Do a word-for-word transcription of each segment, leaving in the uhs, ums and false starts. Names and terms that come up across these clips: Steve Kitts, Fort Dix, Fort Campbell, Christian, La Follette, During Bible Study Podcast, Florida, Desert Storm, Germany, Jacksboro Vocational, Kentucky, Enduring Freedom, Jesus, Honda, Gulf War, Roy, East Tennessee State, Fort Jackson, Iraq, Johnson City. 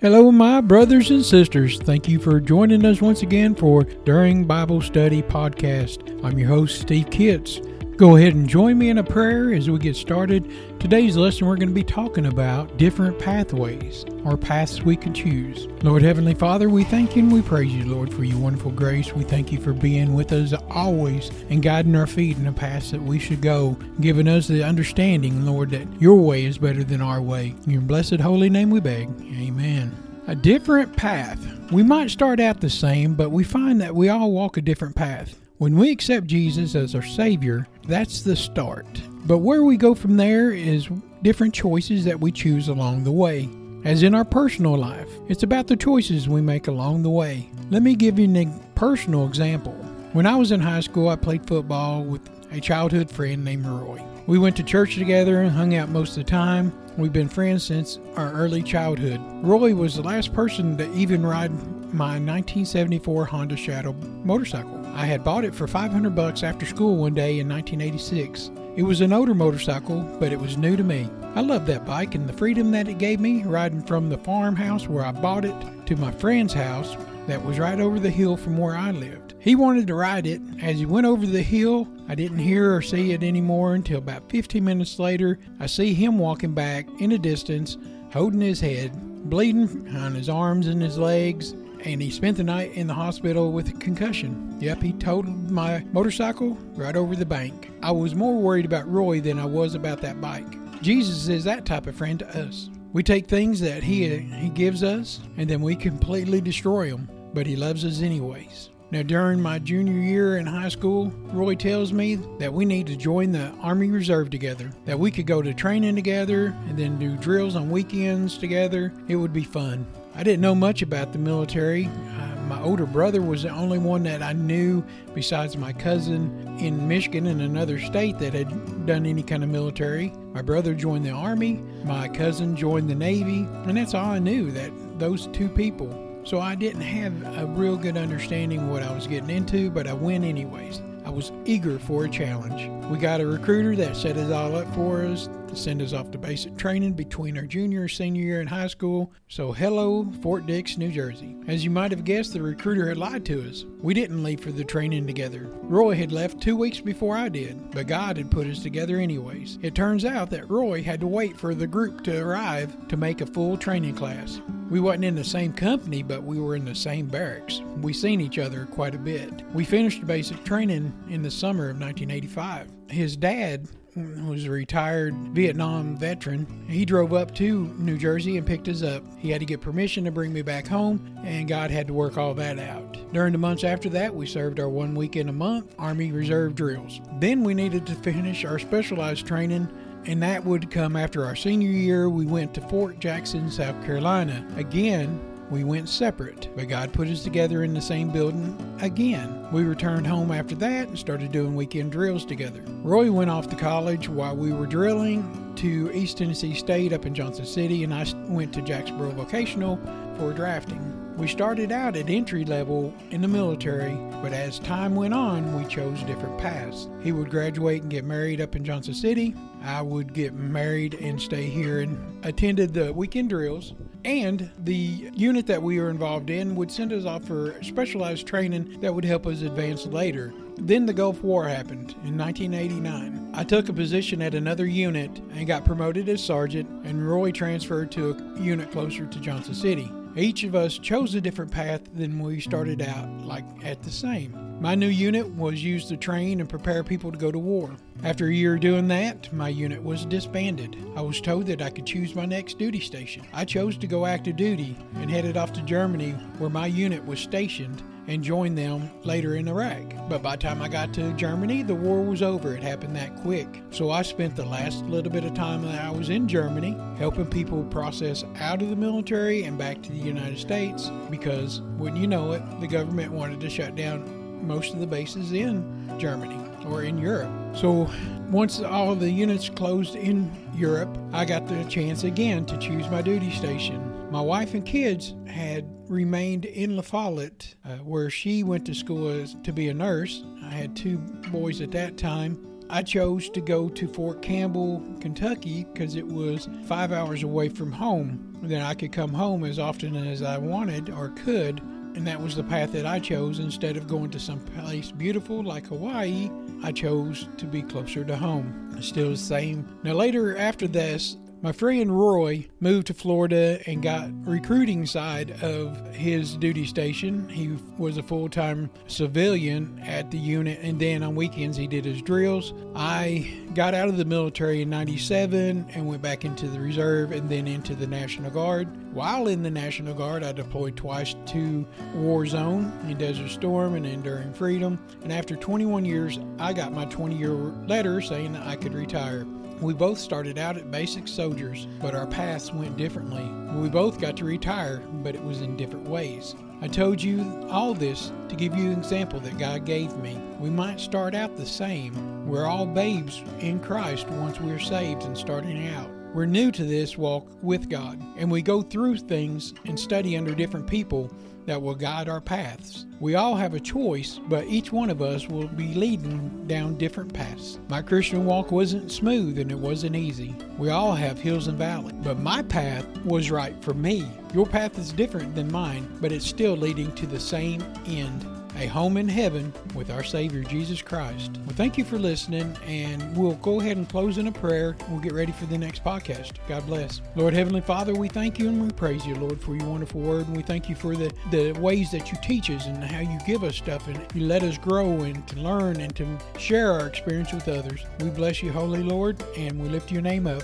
Hello, my brothers and sisters. Thank you for joining us once again for During Bible Study Podcast. I'm your host, Steve Kitts. Go ahead and join me in a prayer as we get started. Today's lesson, we're going to be talking about different pathways or paths we can choose. Lord Heavenly Father, we thank you and we praise you, Lord, for your wonderful grace. We thank you for being with us always and guiding our feet in the paths that we should go, giving us the understanding, Lord, that your way is better than our way. In your blessed holy name we beg. Amen. A different path. We might start out the same, but we find that we all walk a different path. When we accept Jesus as our Savior, that's the start. But where we go from there is different choices that we choose along the way. As in our personal life, it's about the choices we make along the way. Let me give you a personal example. When I was in high school, I played football with a childhood friend named Roy. We went to church together and hung out most of the time. We've been friends since our early childhood. Roy was the last person to even ride my nineteen seventy-four Honda Shadow motorcycle. I had bought it for five hundred bucks after school one day in nineteen eighty-six. It was an older motorcycle, but it was new to me. I loved that bike and the freedom that it gave me, riding from the farmhouse where I bought it to my friend's house that was right over the hill from where I lived. He wanted to ride it. As he went over the hill, I didn't hear or see it anymore until about fifteen minutes later. I see him walking back in the distance, holding his head, bleeding on his arms and his legs, and he spent the night in the hospital with a concussion. Yep, he totaled my motorcycle right over the bank. I was more worried about Roy than I was about that bike. Jesus is that type of friend to us. We take things that he, he gives us, and then we completely destroy them, but he loves us anyways. Now, during my junior year in high school, Roy tells me that we need to join the Army Reserve together, that we could go to training together and then do drills on weekends together. It would be fun. I didn't know much about the military. Uh, my older brother was the only one that I knew, besides my cousin in Michigan and another state, that had done any kind of military. My brother joined the Army, my cousin joined the Navy, and that's all I knew, that those two people. So I didn't have a real good understanding of what I was getting into, but I went anyways. I was eager for a challenge. We got a recruiter that set it all up for us to send us off to basic training between our junior and senior year in high school. So hello, Fort Dix, New Jersey. As you might have guessed, the recruiter had lied to us. We didn't leave for the training together. Roy had left two weeks before I did, but God had put us together anyways. It turns out that Roy had to wait for the group to arrive to make a full training class. We wasn't in the same company, but we were in the same barracks. We seen each other quite a bit. We finished basic training in the summer of nineteen eighty-five. His dad was a retired Vietnam veteran. He drove up to New Jersey and picked us up. He had to get permission to bring me back home, and God had to work all that out. During the months after that, we served our one weekend a month Army Reserve drills. Then we needed to finish our specialized training, and that would come after our senior year. We went to Fort Jackson, South Carolina. Again, we went separate, but God put us together in the same building again. We returned home after that and started doing weekend drills together. Roy went off to college while we were drilling to East Tennessee State up in Johnson City, and I went to Jacksboro Vocational for drafting. We started out at entry level in the military, but as time went on, we chose different paths. He would graduate and get married up in Johnson City. I would get married and stay here and attended the weekend drills. And the unit that we were involved in would send us off for specialized training that would help us advance later. Then the Gulf War happened in nineteen eighty-nine. I took a position at another unit and got promoted as sergeant, and Roy transferred to a unit closer to Johnson City. Each of us chose a different path than we started out, like at the same. My new unit was used to train and prepare people to go to war. After a year doing that, my unit was disbanded. I was told that I could choose my next duty station. I chose to go active duty and headed off to Germany, where my unit was stationed, and joined them later in Iraq. But by the time I got to Germany, the war was over. It happened that quick. So I spent the last little bit of time that I was in Germany helping people process out of the military and back to the United States, because, wouldn't you know it, the government wanted to shut down most of the bases in Germany or in Europe. So once all the units closed in Europe, I got the chance again to choose my duty station. My wife and kids had remained in La Follette, uh, where she went to school as, to be a nurse. I had two boys at that time, I chose to go to Fort Campbell, Kentucky, because it was five hours away from home. Then I could come home as often as I wanted or could, and that was the path that I chose. Instead of going to some place beautiful like Hawaii, I chose to be closer to home. It's still the same. Now later after this, my friend Roy moved to Florida and got recruiting side of his duty station. He was a full-time civilian at the unit, and then on weekends he did his drills. I got out of the military in ninety-seven and went back into the reserve and then into the National Guard. While in the National Guard, I deployed twice to War Zone in Desert Storm and Enduring Freedom. And after twenty-one years, I got my twenty-year letter saying that I could retire. We both started out at basic soldiers, but our paths went differently. We both got to retire, but it was in different ways. I told you all this to give you an example that God gave me. We might start out the same. We're all babes in Christ once we're saved and starting out. We're new to this walk with God, and we go through things and study under different people that will guide our paths. We all have a choice, but each one of us will be leading down different paths. My Christian walk wasn't smooth and it wasn't easy. We all have hills and valleys, but my path was right for me. Your path is different than mine, but it's still leading to the same end, a home in heaven with our Savior, Jesus Christ. Well, thank you for listening, and we'll go ahead and close in a prayer. We'll get ready for the next podcast. God bless. Lord, Heavenly Father, we thank you and we praise you, Lord, for your wonderful word, and we thank you for the, the ways that you teach us and how you give us stuff, and you let us grow and to learn and to share our experience with others. We bless you, Holy Lord, and we lift your name up,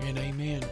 and amen.